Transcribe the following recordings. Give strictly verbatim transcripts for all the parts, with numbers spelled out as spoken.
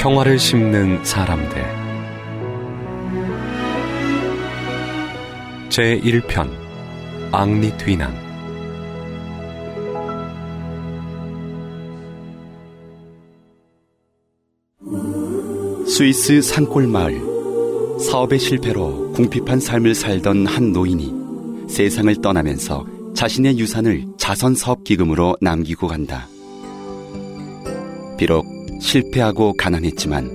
평화를 심는 사람들 제일 편 앙리 뒤낭. 스위스 산골 마을. 사업의 실패로 궁핍한 삶을 살던 한 노인이 세상을 떠나면서 자신의 유산을 자선 사업 기금으로 남기고 간다. 비록 실패하고 가난했지만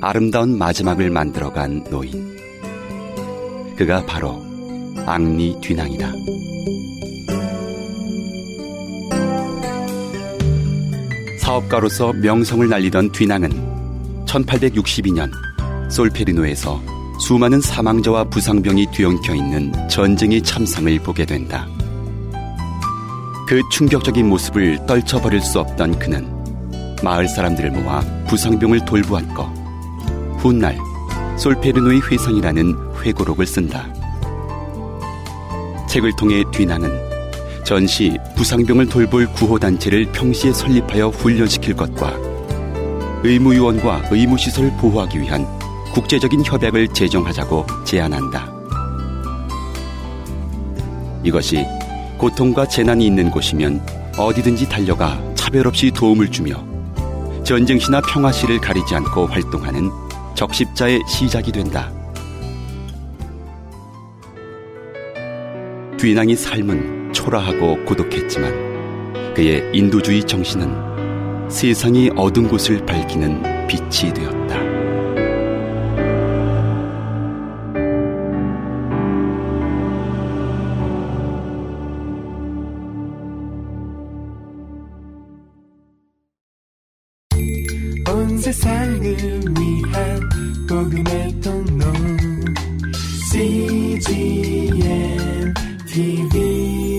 아름다운 마지막을 만들어간 노인. 그가 바로 앙리 뒤낭이다. 사업가로서 명성을 날리던 뒤낭은 천팔백육십이 년 솔페리노에서 수많은 사망자와 부상병이 뒤엉켜 있는 전쟁의 참상을 보게 된다. 그 충격적인 모습을 떨쳐버릴 수 없던 그는 마을 사람들을 모아 부상병을 돌보았고 훗날 솔페르노의 회상이라는 회고록을 쓴다. 책을 통해 뒤낭은 전시 부상병을 돌볼 구호단체를 평시에 설립하여 훈련시킬 것과 의무요원과 의무시설을 보호하기 위한 국제적인 협약을 제정하자고 제안한다. 이것이 고통과 재난이 있는 곳이면 어디든지 달려가 차별 없이 도움을 주며 전쟁 시나 평화 시를 가리지 않고 활동하는 적십자의 시작이 된다. 뒤낭의 삶은 초라하고 고독했지만 그의 인도주의 정신은 세상이 어두운 곳을 밝히는 빛이 되었다. 온 세상을 위한 복음의 통로 씨지엔 티비